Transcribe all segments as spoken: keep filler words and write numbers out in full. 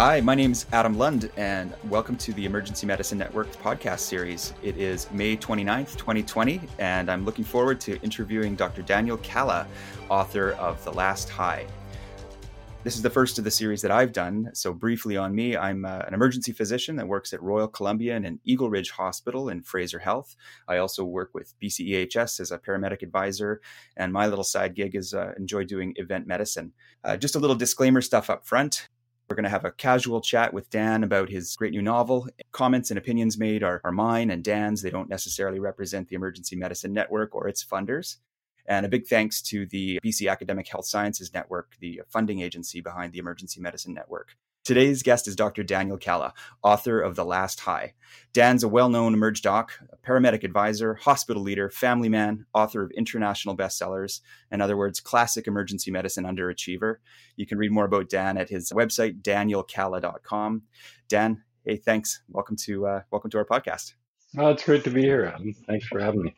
Hi, my name's Adam Lund, and welcome to the Emergency Medicine Network podcast series. It is May twenty-ninth, twenty twenty, and I'm looking forward to interviewing Doctor Daniel Kalla, author of The Last High. This is the first of the series that I've done. So briefly on me, I'm uh, an emergency physician that works at Royal Columbian and Eagle Ridge Hospital and Fraser Health. I also work with B C E H S as a paramedic advisor, and my little side gig is uh, enjoy doing event medicine. Uh, just a little disclaimer stuff up front. We're going to have a casual chat with Dan about his great new novel. Comments and opinions made are, are mine and Dan's. They don't necessarily represent the Emergency Medicine Network or its funders. And a big thanks to the B C Academic Health Sciences Network, the funding agency behind the Emergency Medicine Network. Today's guest is Doctor Daniel Kalla, author of The Last High. Dan's a well-known eMERGE doc, a paramedic advisor, hospital leader, family man, author of international bestsellers, in other words, classic emergency medicine underachiever. You can read more about Dan at his website, Daniel Kalla dot com. Dan, hey, thanks. Welcome to uh, welcome to our podcast. Oh, it's great to be here, Adam. Thanks for having me.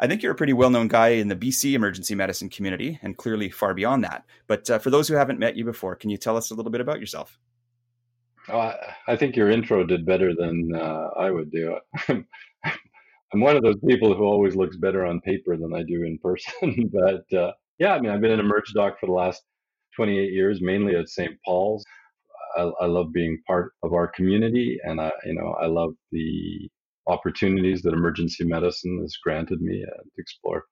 I think you're a pretty well-known guy in the B C emergency medicine community and clearly far beyond that. But uh, for those who haven't met you before, can you tell us a little bit about yourself? Uh, I think your intro did better than uh, I would do. I'm one of those people who always looks better on paper than I do in person. But uh, yeah, I mean, I've been an eMERGE doc for the last twenty-eight years, mainly at Saint Paul's. I, I love being part of our community, and I, you know, I love the opportunities that emergency medicine has granted me uh, to explore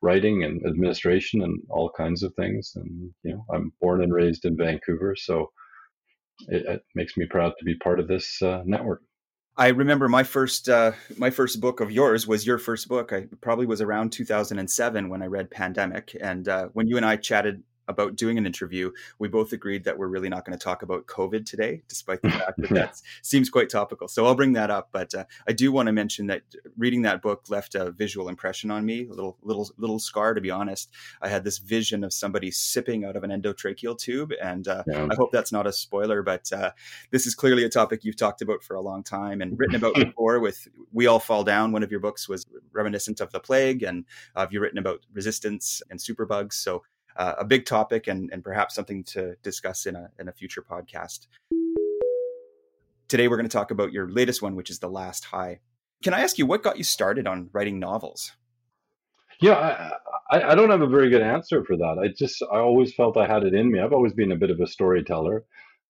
writing and administration and all kinds of things. And, you know, I'm born and raised in Vancouver, so it, it makes me proud to be part of this uh, network. I remember my first uh, my first book of yours was your first book. I probably was around two thousand seven when I read Pandemic. And uh, when you and I chatted about doing an interview, we both agreed that we're really not going to talk about COVID today, despite the fact that that seems quite topical. So I'll bring that up. But uh, I do want to mention that reading that book left a visual impression on me, a little, little, little scar, to be honest. I had this vision of somebody sipping out of an endotracheal tube. And uh, yeah. I hope that's not a spoiler, but uh, this is clearly a topic you've talked about for a long time and written about before with We All Fall Down. One of your books was reminiscent of the plague, and uh, you've written about resistance and superbugs. So Uh, a big topic and, and perhaps something to discuss in a, in a future podcast. Today, we're going to talk about your latest one, which is The Last High. Can I ask you, what got you started on writing novels? Yeah, I, I don't have a very good answer for that. I just, I always felt I had it in me. I've always been a bit of a storyteller,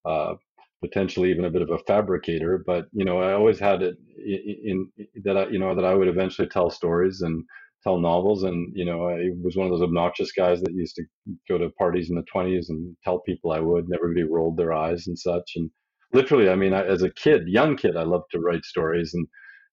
uh, potentially even a bit of a fabricator. But, you know, I always had it in, in that, I, you know, that I would eventually tell stories and tell novels. And, you know, I was one of those obnoxious guys that used to go to parties in the twenties and tell people I would, and everybody rolled their eyes and such. And literally, I mean, I, as a kid, young kid, I loved to write stories. And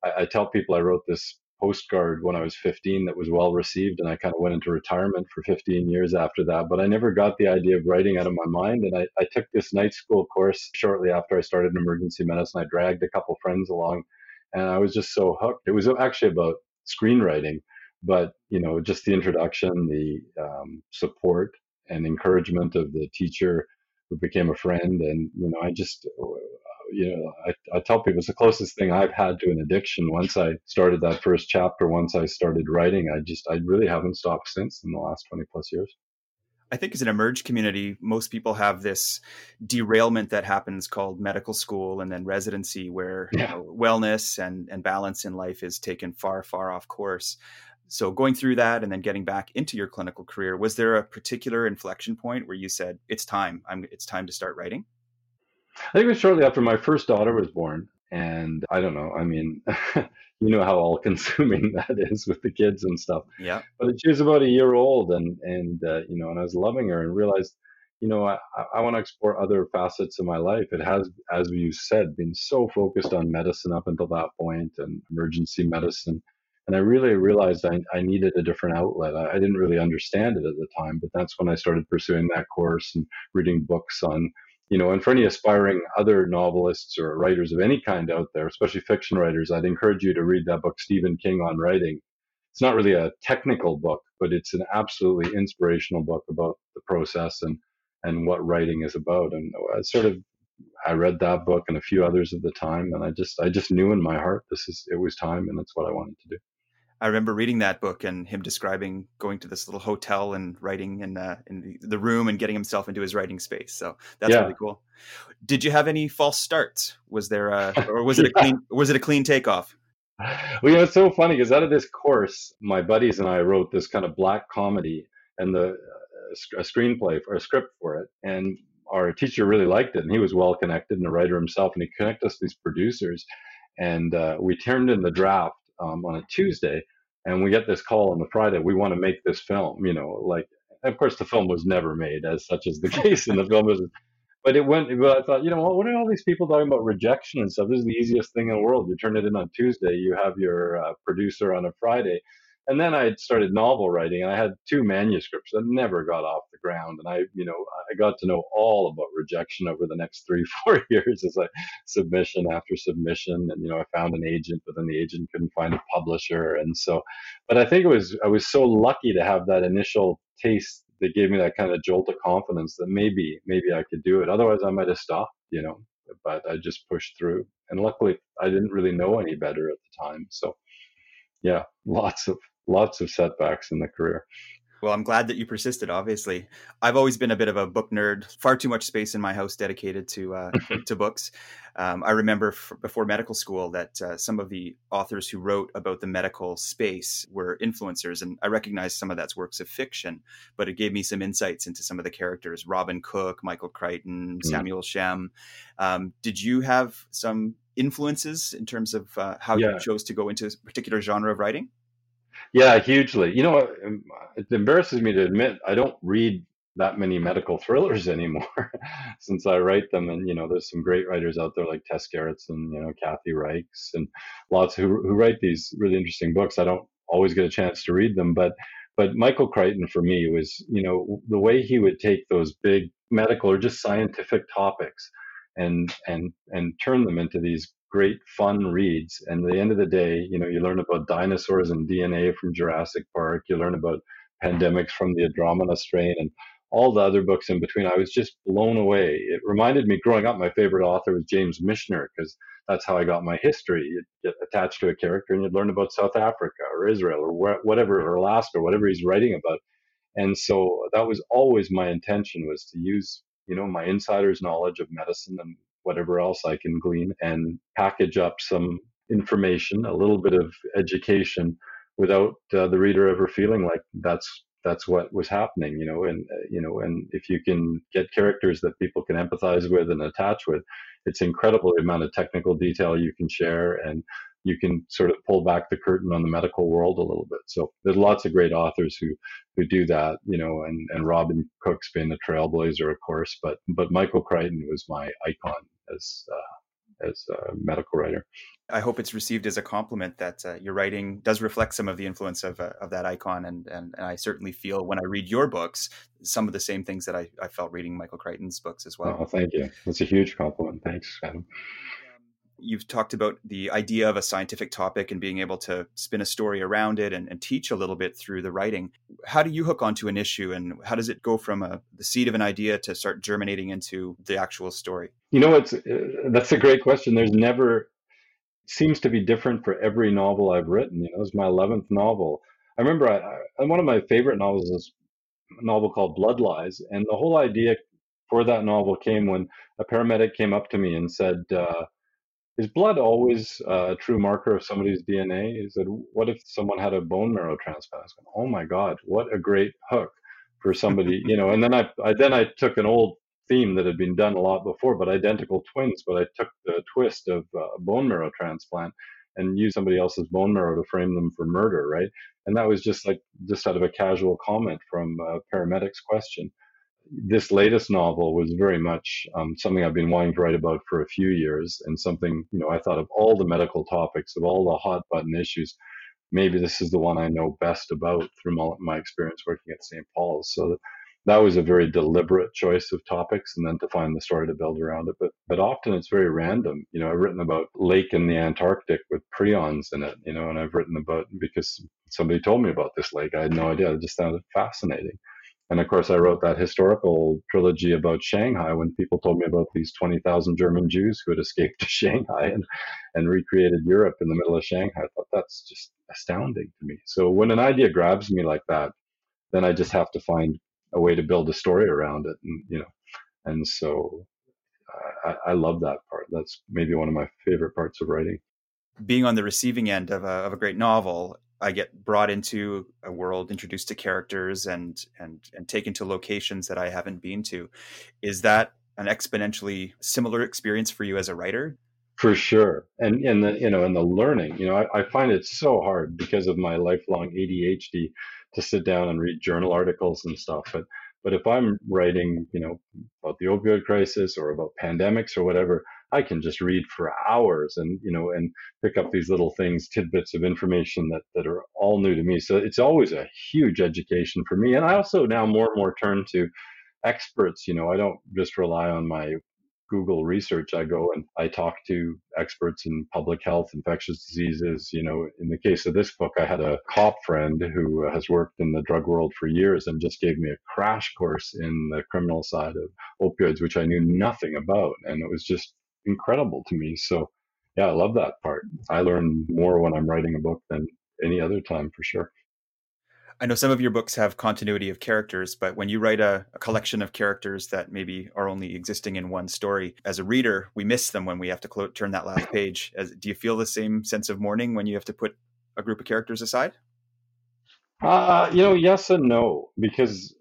I, I tell people I wrote this postcard when I was fifteen that was well received. And I kind of went into retirement for fifteen years after that. But I never got the idea of writing out of my mind. And I, I took this night school course shortly after I started emergency medicine. I dragged a couple friends along, and I was just so hooked. It was actually about screenwriting. But, you know, just the introduction, the um, support and encouragement of the teacher who became a friend. And, you know, I just, you know, I, I tell people it's the closest thing I've had to an addiction. Once I started that first chapter, once I started writing, I just, I really haven't stopped since in the last twenty plus years. I think as an eMERGE community, most people have this derailment that happens called medical school and then residency, where yeah. you know, wellness and, and balance in life is taken far, far off course. So going through that and then getting back into your clinical career, was there a particular inflection point where you said, it's time, I'm, it's time to start writing? I think it was shortly after my first daughter was born. And I don't know, I mean, you know how all consuming that is with the kids and stuff. Yeah. But she was about a year old and, and uh, you know, and I was loving her and realized, you know, I, I want to explore other facets of my life. It has, as you said, been so focused on medicine up until that point and emergency medicine. And I really realized I, I needed a different outlet. I, I didn't really understand it at the time, but that's when I started pursuing that course and reading books on, you know, and for any aspiring other novelists or writers of any kind out there, especially fiction writers, I'd encourage you to read that book, Stephen King on Writing. It's not really a technical book, but it's an absolutely inspirational book about the process and, and what writing is about. And I sort of, I read that book and a few others at the time. And I just, I just knew in my heart, this is, it was time and that's what I wanted to do. I remember reading that book and him describing going to this little hotel and writing in, uh, in the room and getting himself into his writing space. So that's yeah. really cool. Did you have any false starts? Was there a, or was it a yeah. clean, was it a clean takeoff? Well, you know, it's so funny because out of this course, my buddies and I wrote this kind of black comedy and the uh, a screenplay or a script for it. And our teacher really liked it, and he was well connected and a writer himself. And he connected us to these producers, and uh, we turned in the draft Um, on a Tuesday, and we get this call on the Friday, we want to make this film, you know, like, of course the film was never made, as such is the case in the film business. But it went, but I thought, you know, what, what are all these people talking about rejection and stuff? This is the easiest thing in the world. You turn it in on Tuesday, you have your uh, producer on a Friday. And then I had started novel writing, and I had two manuscripts that never got off the ground. And I, you know, I got to know all about rejection over the next three, four years as I submission after submission. And, you know, I found an agent, but then the agent couldn't find a publisher. And so, but I think it was, I was so lucky to have that initial taste that gave me that kind of jolt of confidence that maybe, maybe I could do it. Otherwise I might've stopped, you know, but I just pushed through, and luckily I didn't really know any better at the time. So yeah, lots of, Lots of setbacks in the career. Well, I'm glad that you persisted, obviously. I've always been a bit of a book nerd, far too much space in my house dedicated to uh, to books. Um, I remember f- before medical school that uh, some of the authors who wrote about the medical space were influencers. And I recognize some of that's works of fiction, but it gave me some insights into some of the characters, Robin Cook, Michael Crichton, mm-hmm. Samuel Shem. Um, did you have some influences in terms of uh, how yeah. you chose to go into a particular genre of writing? Yeah, hugely. You know, it embarrasses me to admit I don't read that many medical thrillers anymore since I write them. And, you know, there's some great writers out there like Tess Gerritsen, you know, Kathy Reichs, and lots who who write these really interesting books. I don't always get a chance to read them. But but Michael Crichton for me was, you know, the way he would take those big medical or just scientific topics and and and turn them into these great fun reads. And at the end of the day, you know, you learn about dinosaurs and D N A from Jurassic Park. You learn about pandemics from The Andromeda Strain and all the other books in between. I was just blown away. It reminded me, growing up, my favorite author was James Michener, because that's how I got my history. You'd get attached to a character and you'd learn about South Africa or Israel or whatever, or Alaska, or whatever he's writing about. And so that was always my intention, was to use, you know, my insider's knowledge of medicine and whatever else I can glean, and package up some information, a little bit of education, without uh, the reader ever feeling like that's that's what was happening, you know. And uh, you know, and if you can get characters that people can empathize with and attach with, it's incredible the amount of technical detail you can share, and you can sort of pull back the curtain on the medical world a little bit. So there's lots of great authors who who do that, you know. And and Robin Cook's been a trailblazer, of course, but but Michael Crichton was my icon as uh, as a medical writer. I hope it's received as a compliment that uh, your writing does reflect some of the influence of uh, of that icon. And, and and I certainly feel when I read your books, some of the same things that I, I felt reading Michael Crichton's books as well. Oh, thank you. That's a huge compliment. Thanks, Adam. You've talked about the idea of a scientific topic and being able to spin a story around it and, and teach a little bit through the writing. How do you hook onto an issue, and how does it go from a, the seed of an idea to start germinating into the actual story? You know, it's uh, that's a great question. There's never, seems to be different for every novel I've written. You know, it's my eleventh novel. I remember I, I, one of my favorite novels is a novel called Blood Lies. And the whole idea for that novel came when a paramedic came up to me and said, uh, is blood always a true marker of somebody's D N A? He said, what if someone had a bone marrow transplant? I was going, oh my God, what a great hook for somebody, you know. And then I, I then I took an old theme that had been done a lot before, but identical twins, but I took the twist of a uh, bone marrow transplant and used somebody else's bone marrow to frame them for murder, right? And that was just like, just out of a casual comment from a paramedic's question. This latest novel was very much um, something I've been wanting to write about for a few years, and something, you know, I thought of all the medical topics, of all the hot button issues, maybe this is the one I know best about through my, my experience working at Saint Paul's. So that was a very deliberate choice of topics, and then to find the story to build around it. But but often it's very random. You know, I've written about lake in the Antarctic with prions in it, you know, and I've written about, because somebody told me about this lake. I had no idea. I just found it fascinating. And of course, I wrote that historical trilogy about Shanghai when people told me about these twenty thousand German Jews who had escaped to Shanghai and, and recreated Europe in the middle of Shanghai. I thought that's just astounding to me. So when an idea grabs me like that, then I just have to find a way to build a story around it. And, you know, and so I, I love that part. That's maybe one of my favorite parts of writing. Being on the receiving end of a, of a great novel, I get brought into a world, introduced to characters and, and, and taken to locations that I haven't been to. Is that an exponentially similar experience for you as a writer? For sure. And, and the, you know, and the learning, you know, I, I find it so hard because of my lifelong A D H D to sit down and read journal articles and stuff. But, but if I'm writing, you know, about the opioid crisis or about pandemics or whatever, I can just read for hours and, you know, and pick up these little things, tidbits of information that, that are all new to me. So it's always a huge education for me. And I also now more and more turn to experts. You know, I don't just rely on my Google research. I go and I talk to experts in public health, infectious diseases. You know, in the case of this book, I had a cop friend who has worked in the drug world for years and just gave me a crash course in the criminal side of opioids, which I knew nothing about. And it was just incredible to me. So yeah, I love that part. I learn more when I'm writing a book than any other time for sure. I know some of your books have continuity of characters, but when you write a, a collection of characters that maybe are only existing in one story, as a reader, we miss them when we have to cl- turn that last page. As, do you feel the same sense of mourning when you have to put a group of characters aside? Uh, you know, yes and no, because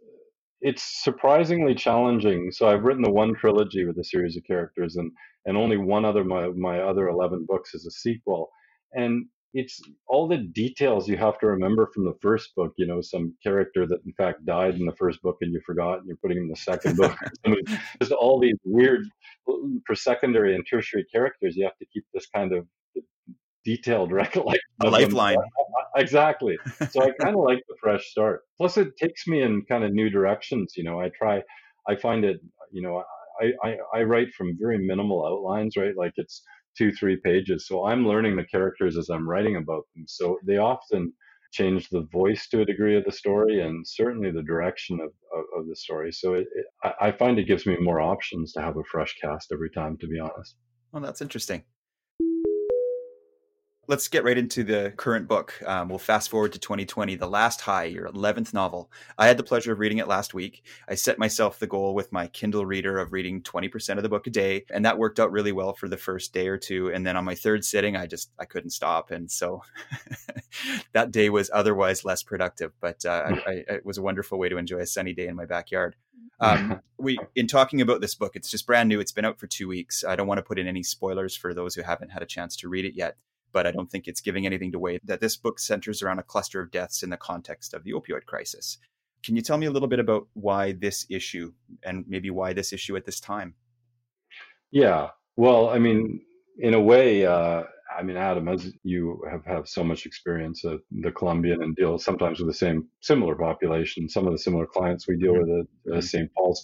it's surprisingly challenging. So I've written the one trilogy with a series of characters, and, and only one other, my, my other eleven books is a sequel. And it's all the details you have to remember from the first book, you know, some character that in fact died in the first book and you forgot and you're putting in the second book. I mean, just all these weird for secondary and tertiary characters, you have to keep this kind of detailed recollection. A lifeline. Exactly. So I kind of like the fresh start. Plus it takes me in kind of new directions. You know, I try, I find it, you know, I, I, I write from very minimal outlines, right? Like it's two, three pages. So I'm learning the characters as I'm writing about them. So they often change the voice to a degree of the story and certainly the direction of, of, of the story. So it, it, I find it gives me more options to have a fresh cast every time, to be honest. Well, that's interesting. Let's get right into the current book. Um, we'll fast forward to twenty twenty, The Last High, your eleventh novel. I had the pleasure of reading it last week. I set myself the goal with my Kindle reader of reading twenty percent of the book a day. And that worked out really well for the first day or two. And then on my third sitting, I just, I couldn't stop. And so that day was otherwise less productive, but uh, I, I, it was a wonderful way to enjoy a sunny day in my backyard. Um, we, in talking about this book, it's just brand new. It's been out for two weeks. I don't want to put in any spoilers for those who haven't had a chance to read it yet, but I don't think it's giving anything away that this book centers around a cluster of deaths in the context of the opioid crisis. Can you tell me a little bit about why this issue and maybe why this issue at this time? Yeah, well, I mean, in a way, uh, I mean, Adam, as you have, have so much experience at the Columbian and deal sometimes with the same similar population, some of the similar clients we deal mm-hmm. with at uh, Saint Paul's.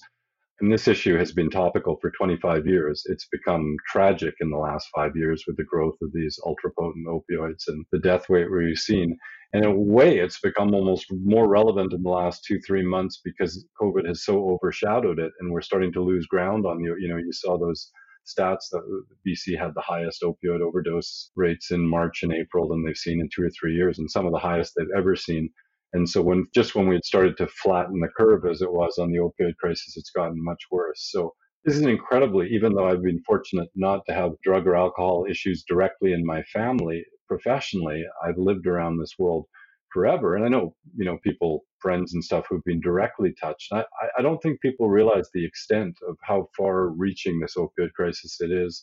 And this issue has been topical for twenty-five years. It's become tragic in the last five years with the growth of these ultra-potent opioids and the death rate we've seen. And in a way, it's become almost more relevant in the last two, three months because COVID has so overshadowed it, and we're starting to lose ground on the, you know, you saw those stats that B C had the highest opioid overdose rates in March and April than they've seen in two or three years, and some of the highest they've ever seen. And so when just when we had started to flatten the curve as it was on the opioid crisis, it's gotten much worse. So this is incredibly, even though I've been fortunate not to have drug or alcohol issues directly in my family, professionally, I've lived around this world forever. And I know, you know, people, friends and stuff who've been directly touched. I, I don't think people realize the extent of how far reaching this opioid crisis it is.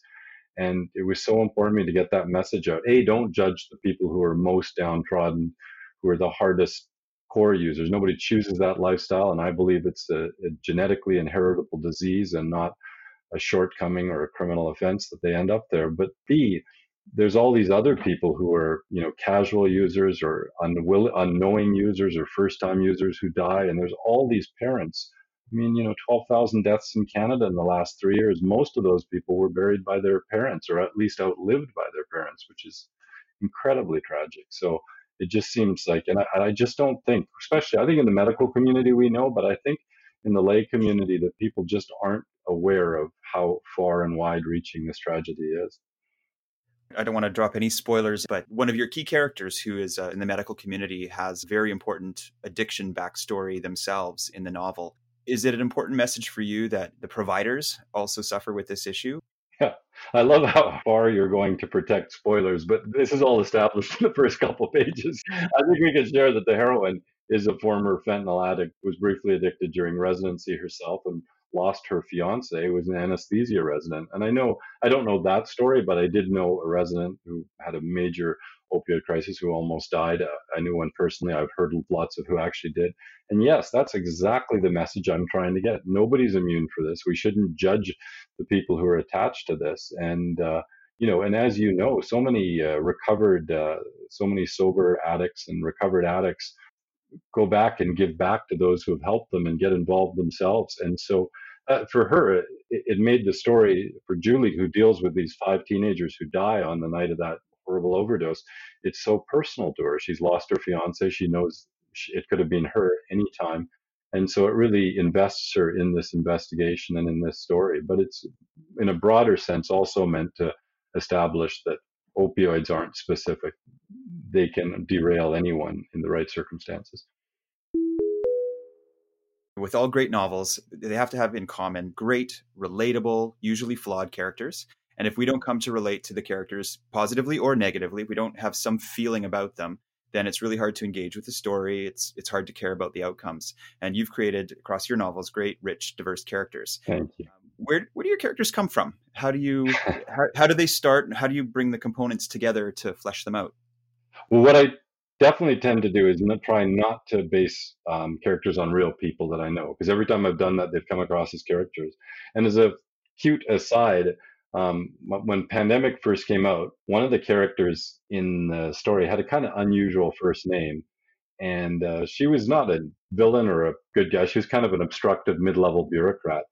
And it was so important to me to get that message out. A, don't judge the people who are most downtrodden, who are the hardest core users. Nobody chooses that lifestyle, and I believe it's a, a genetically inheritable disease and not a shortcoming or a criminal offense that they end up there. But B, there's all these other people who are, you know, casual users or unwill- unknowing users or first-time users who die, and there's all these parents. I mean, you know, twelve thousand deaths in Canada in the last three years. Most of those people were buried by their parents or at least outlived by their parents, which is incredibly tragic. So it just seems like, and I, I just don't think, especially, I think in the medical community we know, but I think in the lay community that people just aren't aware of how far and wide reaching this tragedy is. I don't want to drop any spoilers, but one of your key characters who is uh, in the medical community has very important addiction backstory themselves in the novel. Is it an important message for you that the providers also suffer with this issue? Yeah, I love how far you're going to protect spoilers, but this is all established in the first couple of pages. I think we can share that the heroine is a former fentanyl addict, was briefly addicted during residency herself, and lost her fiance, who was an anesthesia resident. And I know, I don't know that story, but I did know a resident who had a major opioid crisis who almost died. I knew one personally. I've heard lots of who actually did. And yes, that's exactly the message I'm trying to get. Nobody's immune for this. We shouldn't judge the people who are attached to this. And, uh, you know, and as you know, so many uh, recovered, uh, so many sober addicts and recovered addicts go back and give back to those who have helped them and get involved themselves. And so uh, for her, it, it made the story for Julie, who deals with these five teenagers who die on the night of that horrible overdose. It's so personal to her. She's lost her fiance. She knows she, it could have been her anytime. And so it really invests her in this investigation and in this story. But it's, in a broader sense, also meant to establish that opioids aren't specific. They can derail anyone in the right circumstances. With all great novels, they have to have in common great, relatable, usually flawed characters. And if we don't come to relate to the characters positively or negatively, if we don't have some feeling about them, then it's really hard to engage with the story. It's it's hard to care about the outcomes. And you've created, across your novels, great, rich, diverse characters. Thank you. Um, where where do your characters come from? How do you how, how do they start, and how do you bring the components together to flesh them out? Well, what I definitely tend to do is not try not to base um, characters on real people that I know, because every time I've done that, they've come across as characters. And as a cute aside, um, when Pandemic first came out, one of the characters in the story had a kind of unusual first name. And uh, she was not a villain or a good guy. She was kind of an obstructive mid-level bureaucrat.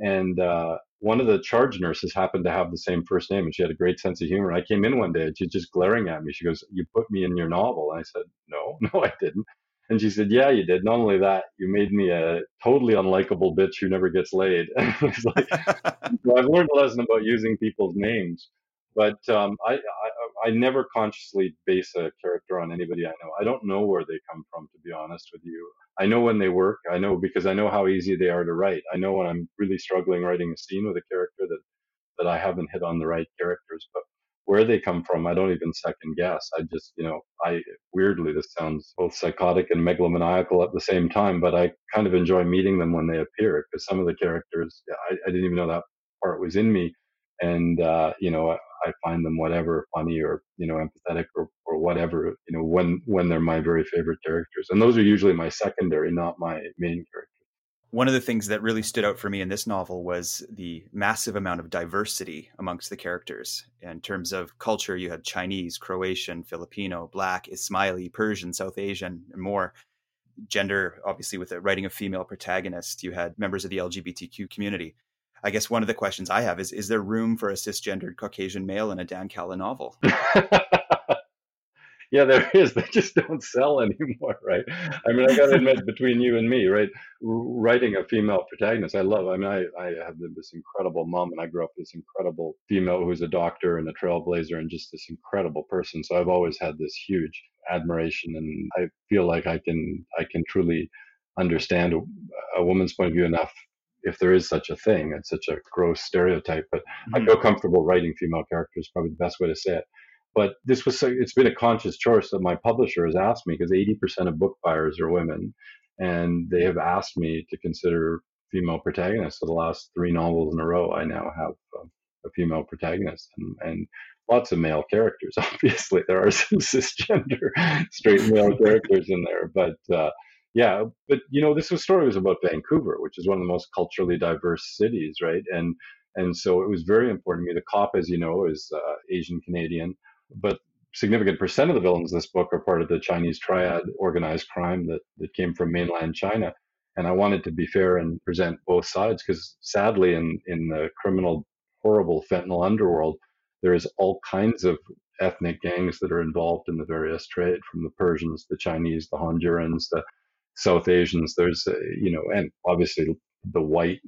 And uh, one of the charge nurses happened to have the same first name, and she had a great sense of humor. I came in one day, and she's just glaring at me. She goes, "You put me in your novel." And I said, no, no, I didn't. And she said, "Yeah, you did. Not only that, you made me a totally unlikable bitch who never gets laid." I was like, so I've learned a lesson about using people's names. But um, I, I I never consciously base a character on anybody I know. I don't know where they come from, to be honest with you. I know when they work. I know because I know how easy they are to write. I know when I'm really struggling writing a scene with a character that, that I haven't hit on the right characters. But where they come from, I don't even second guess. I just, you know, I weirdly, this sounds both psychotic and megalomaniacal at the same time, but I kind of enjoy meeting them when they appear, because some of the characters, I, I didn't even know that part was in me. And, uh, you know, I, I find them whatever, funny or, you know, empathetic or, or whatever, you know, when, when they're my very favorite characters. And those are usually my secondary, not my main character. One of the things that really stood out for me in this novel was the massive amount of diversity amongst the characters. In terms of culture, you had Chinese, Croatian, Filipino, Black, Ismaili, Persian, South Asian, and more. Gender, obviously, with the writing of female protagonists, you had members of the L G B T Q community. I guess one of the questions I have is, is there room for a cisgendered Caucasian male in a Dan Kalla novel? Yeah, there is. They just don't sell anymore, right? I mean, I got to admit, between you and me, right, writing a female protagonist, I love, I mean, I, I have this incredible mom, and I grew up with this incredible female who's a doctor and a trailblazer and just this incredible person. So I've always had this huge admiration, and I feel like I can, I can truly understand a, a woman's point of view enough, if there is such a thing. It's such a gross stereotype, but mm-hmm. I feel comfortable writing female characters, probably the best way to say it. But this was, so, it's been a conscious choice that my publisher has asked me, because eighty percent of book buyers are women, and they have asked me to consider female protagonists. So the last three novels in a row, I now have uh, a female protagonist, and, and lots of male characters. Obviously, there are some cisgender, straight male characters in there, but uh, Yeah, but, you know, this was, story was about Vancouver, which is one of the most culturally diverse cities, right? And and so it was very important to me. The cop, as you know, is uh, Asian Canadian, but significant percent of the villains in this book are part of the Chinese triad organized crime that, that came from mainland China. And I wanted to be fair and present both sides, because sadly, in, in the criminal, horrible fentanyl underworld, there is all kinds of ethnic gangs that are involved in the various trade, from the Persians, the Chinese, the Hondurans, the South Asians, there's, uh, you know, and obviously the white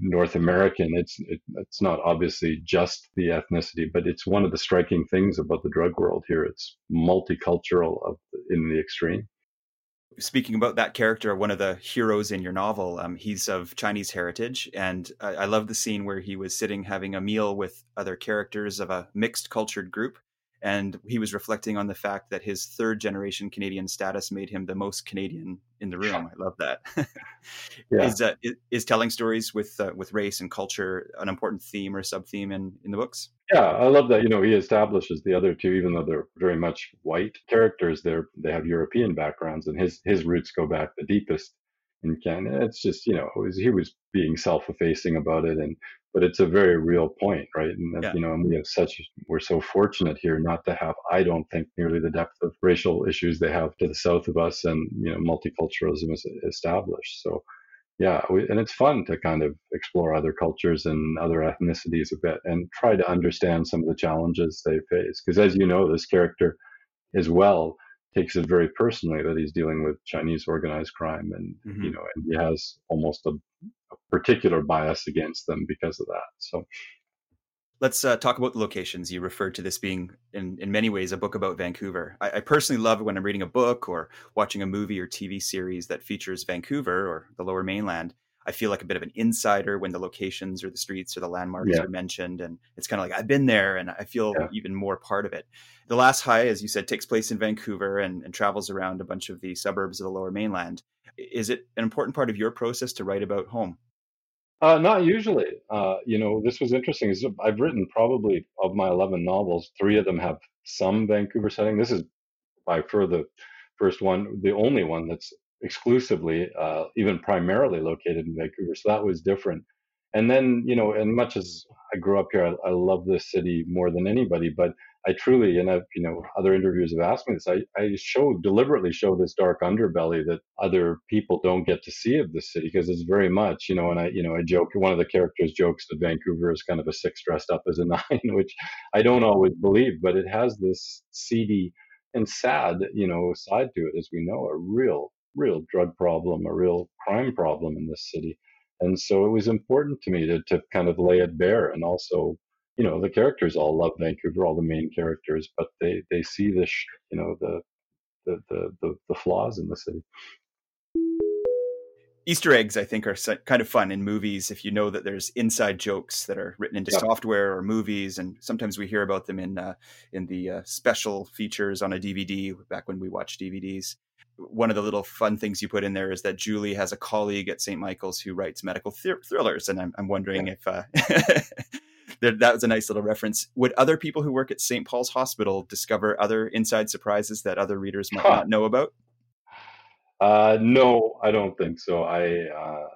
North American. It's it, it's not obviously just the ethnicity, but it's one of the striking things about the drug world here. It's multicultural in the extreme. Speaking about that character, one of the heroes in your novel, um, he's of Chinese heritage. And I, I love the scene where he was sitting having a meal with other characters of a mixed cultured group. And he was reflecting on the fact that his third generation Canadian status made him the most Canadian in the room. I love that. Yeah. Is, uh, is telling stories with uh, with race and culture an important theme or sub-theme in, in the books? Yeah, I love that. You know, he establishes the other two, even though they're very much white characters, they're they have European backgrounds, and his his roots go back the deepest in Canada. It's just, you know, it was, he was being self-effacing about it, and but it's a very real point, right? And that, yeah. you know, and we have such we're so fortunate here not to have, I don't think, nearly the depth of racial issues they have to the south of us, and you know, multiculturalism is established. So, yeah, we, and it's fun to kind of explore other cultures and other ethnicities a bit and try to understand some of the challenges they face. Because as you know, this character as well takes it very personally that he's dealing with Chinese organized crime, and mm-hmm. you know, and he has almost a particular bias against them because of that. So let's uh, talk about locations. You referred to this being in, in many ways a book about Vancouver. I, I personally love when I'm reading a book or watching a movie or T V series that features Vancouver or the Lower Mainland. I feel like a bit of an insider when the locations or the streets or the landmarks yeah. are mentioned. And it's kind of like, I've been there, and I feel yeah. even more part of it. The Last High, as you said, takes place in Vancouver and, and travels around a bunch of the suburbs of the Lower Mainland. Is it an important part of your process to write about home? Uh, not usually. Uh, you know, this was interesting. I've written probably of my eleven novels, three of them have some Vancouver setting. This is by far the first one, the only one that's exclusively, uh, even primarily located in Vancouver. So that was different. And then, you know, and much as I grew up here, I, I love this city more than anybody, but I truly, and I've, you know, other interviews have asked me this, I, I show, deliberately show this dark underbelly that other people don't get to see of this city, because it's very much, you know, and I, you know, I joke, one of the characters jokes that Vancouver is kind of a six dressed up as a nine, which I don't always believe, but it has this seedy and sad, you know, side to it, as we know, a real, real drug problem, a real crime problem in this city. And so it was important to me to, to kind of lay it bare. And also, you know, the characters all love Vancouver, all the main characters, but they, they see the, sh- you know, the, the, the, the, the flaws in the city. Easter eggs, I think, are kind of fun in movies. If you know that there's inside jokes that are written into yeah. software or movies, and sometimes we hear about them in, uh, in the uh, special features on a D V D back when we watched D V Ds. One of the little fun things you put in there is that Julie has a colleague at Saint Michael's who writes medical thr- thrillers. And I'm, I'm wondering if uh, that was a nice little reference. Would other people who work at Saint Paul's Hospital discover other inside surprises that other readers might huh. not know about? Uh, no, I don't think so. I, uh,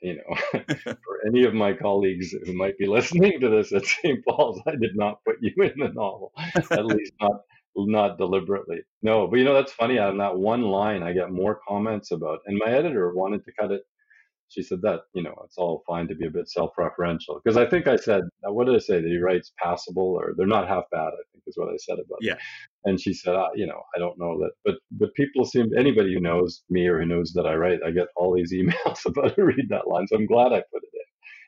you know, for any of my colleagues who might be listening to this at Saint Paul's, I did not put you in the novel, at least not. Not deliberately. No, but you know, that's funny. On that one line, I get more comments about, and my editor wanted to cut it. She said that, you know, it's all fine to be a bit self-referential. Because I think I said, what did I say? That he writes passable, or they're not half bad, I think is what I said about yeah. it. And she said, uh, you know, I don't know that. But but people seem, anybody who knows me or who knows that I write, I get all these emails about who read that line. So I'm glad I put it in.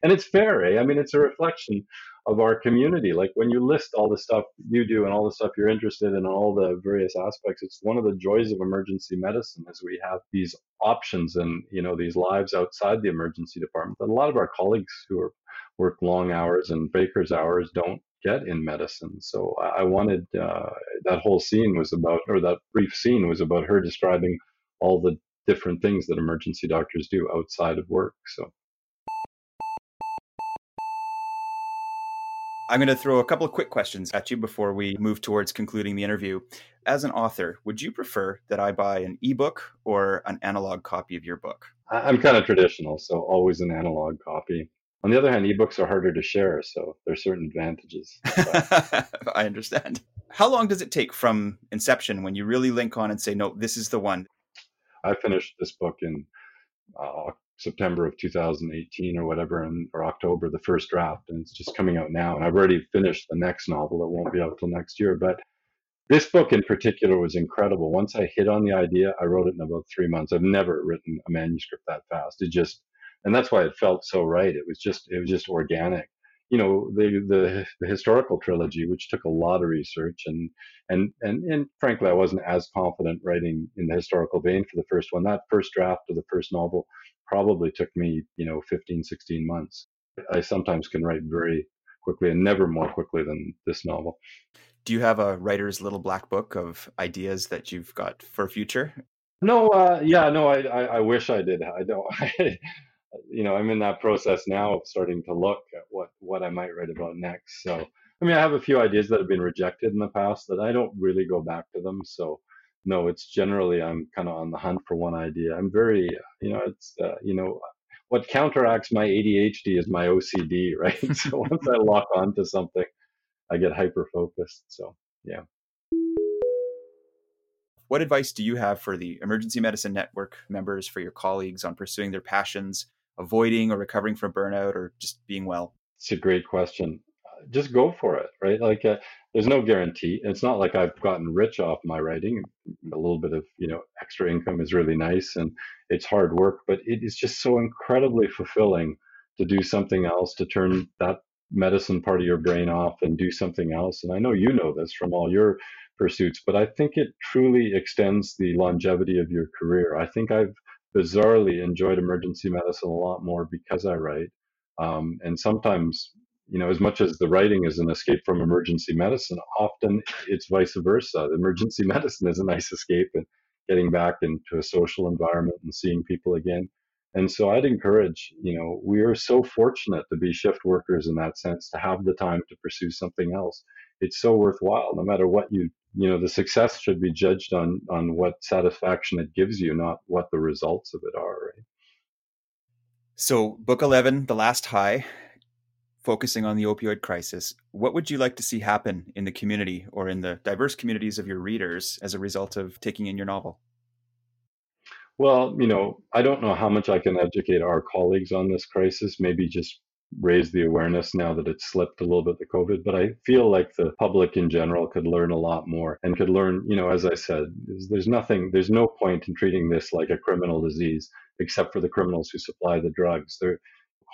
And it's fair, eh? I mean, it's a reflection of our community. Like when you list all the stuff you do and all the stuff you're interested in and all the various aspects, it's one of the joys of emergency medicine is we have these options and, you know, these lives outside the emergency department that a lot of our colleagues who are, work long hours and baker's hours don't get in medicine. So I wanted, uh, that whole scene was about, or that brief scene was about her describing all the different things that emergency doctors do outside of work. So. I'm going to throw a couple of quick questions at you before we move towards concluding the interview. As an author, would you prefer that I buy an ebook or an analog copy of your book? I'm kind of traditional, so always an analog copy. On the other hand, ebooks are harder to share, so there are certain advantages. I understand. How long does it take from inception when you really link on and say, no, this is the one? I finished this book in uh, September of two thousand eighteen or whatever, and or October, the first draft, and it's just coming out now. And I've already finished the next novel that won't be out till next year. But this book in particular was incredible. Once I hit on the idea, I wrote it in about three months. I've never written a manuscript that fast. It just, And that's why it felt so right. It was just it was just organic. You know, the, the the historical trilogy, which took a lot of research, and and and and frankly, I wasn't as confident writing in the historical vein for the first one. That first draft of the first novel probably took me, you know, fifteen, sixteen months. I sometimes can write very quickly, and never more quickly than this novel. Do you have a writer's little black book of ideas that you've got for future? No, uh, yeah, no, I, I I wish I did. I don't. I, you know, I'm in that process now of starting to look at what, what I might write about next. So, I mean, I have a few ideas that have been rejected in the past that I don't really go back to them. So, no, it's generally I'm kind of on the hunt for one idea. I'm very, you know, it's, uh, you know, what counteracts my A D H D is my O C D, right? So once I lock onto something, I get hyper-focused. So, yeah. What advice do you have for the Emergency Medicine Network members, for your colleagues on pursuing their passions, avoiding or recovering from burnout, or just being well? It's a great question. Just go for it, right? Like, uh, there's no guarantee. It's not like I've gotten rich off my writing. A little bit of, you know, extra income is really nice, and it's hard work, but it is just so incredibly fulfilling to do something else, to turn that medicine part of your brain off and do something else. And I know you know this from all your pursuits, but I think it truly extends the longevity of your career. I think I've bizarrely enjoyed emergency medicine a lot more because I write. Um, and sometimes, you know, as much as the writing is an escape from emergency medicine, often it's vice versa. The emergency medicine is a nice escape and getting back into a social environment and seeing people again. And so I'd encourage, you know, we are so fortunate to be shift workers in that sense, to have the time to pursue something else. It's so worthwhile, no matter what you, you know, the success should be judged on on what satisfaction it gives you, not what the results of it are, right? So book eleven, The Last High, focusing on the opioid crisis. What would you like to see happen in the community or in the diverse communities of your readers as a result of taking in your novel? Well, you know, I don't know how much I can educate our colleagues on this crisis, maybe just raise the awareness now that it's slipped a little bit, the COVID, but I feel like the public in general could learn a lot more and could learn, you know, as I said, there's nothing, there's no point in treating this like a criminal disease, except for the criminals who supply the drugs. Their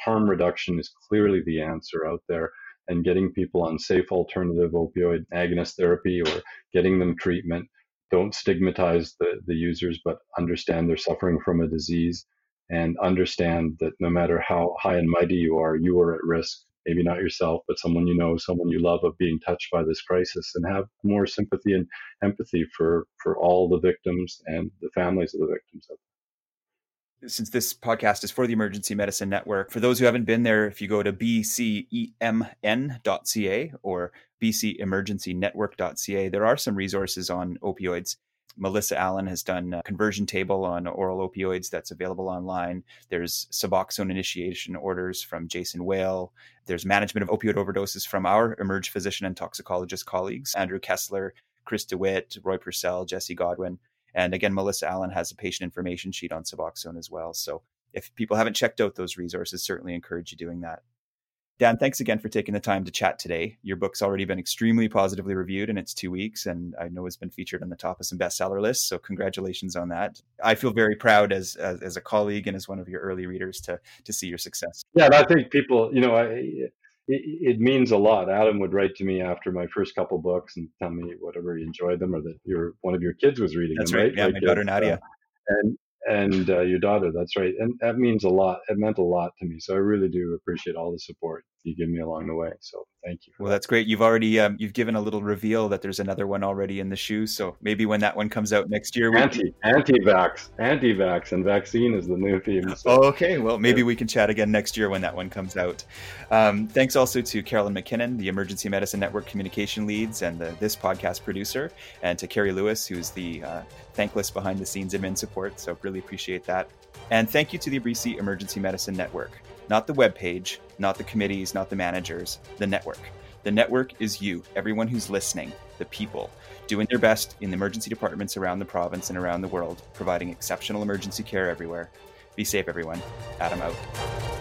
harm reduction is clearly the answer out there, and getting people on safe alternative opioid agonist therapy or getting them treatment. Don't stigmatize the, the users, but understand they're suffering from a disease, and understand that no matter how high and mighty you are, you are at risk, maybe not yourself, but someone you know, someone you love, of being touched by this crisis, and have more sympathy and empathy for, for all the victims and the families of the victims. Since this podcast is for the Emergency Medicine Network, for those who haven't been there, if you go to b c e m n dot c a or b c emergency network dot c a, there are some resources on opioids. Melissa Allen has done a conversion table on oral opioids that's available online. There's Suboxone initiation orders from Jason Whale. There's management of opioid overdoses from our eMERGE physician and toxicologist colleagues, Andrew Kessler, Chris DeWitt, Roy Purcell, Jesse Godwin. And again, Melissa Allen has a patient information sheet on Suboxone as well. So if people haven't checked out those resources, certainly encourage you doing that. Dan, thanks again for taking the time to chat today. Your book's already been extremely positively reviewed in its two weeks, and I know it's been featured on the top of some bestseller lists. So congratulations on that. I feel very proud as as, as a colleague and as one of your early readers to to see your success. Yeah, and I think people, you know, I, it, it means a lot. Adam would write to me after my first couple books and tell me whatever he enjoyed them, or that your one of your kids was reading that's them. That's right. Yeah, like my daughter it, Nadia. Uh, and And uh, your daughter, that's right. And that means a lot. It meant a lot to me. So I really do appreciate all the support you give me along the way. So thank you. Well, that. that's great. You've already, um, you've given a little reveal that there's another one already in the shoe. So maybe when that one comes out next year. We... Anti, anti-vax, anti-vax and vaccine is the new theme. So. Oh, okay. Well, maybe we can chat again next year when that one comes out. Um, thanks also to Carolyn McKinnon, the Emergency Medicine Network Communication Leads and the, this podcast producer, and to Carrie Lewis, who's the uh, thankless behind the scenes admin support. So really appreciate that. And thank you to the B C Emergency Medicine Network. Not the webpage, not the committees, not the managers, the network. The network is you, everyone who's listening, the people, doing their best in the emergency departments around the province and around the world, providing exceptional emergency care everywhere. Be safe, everyone. Adam out.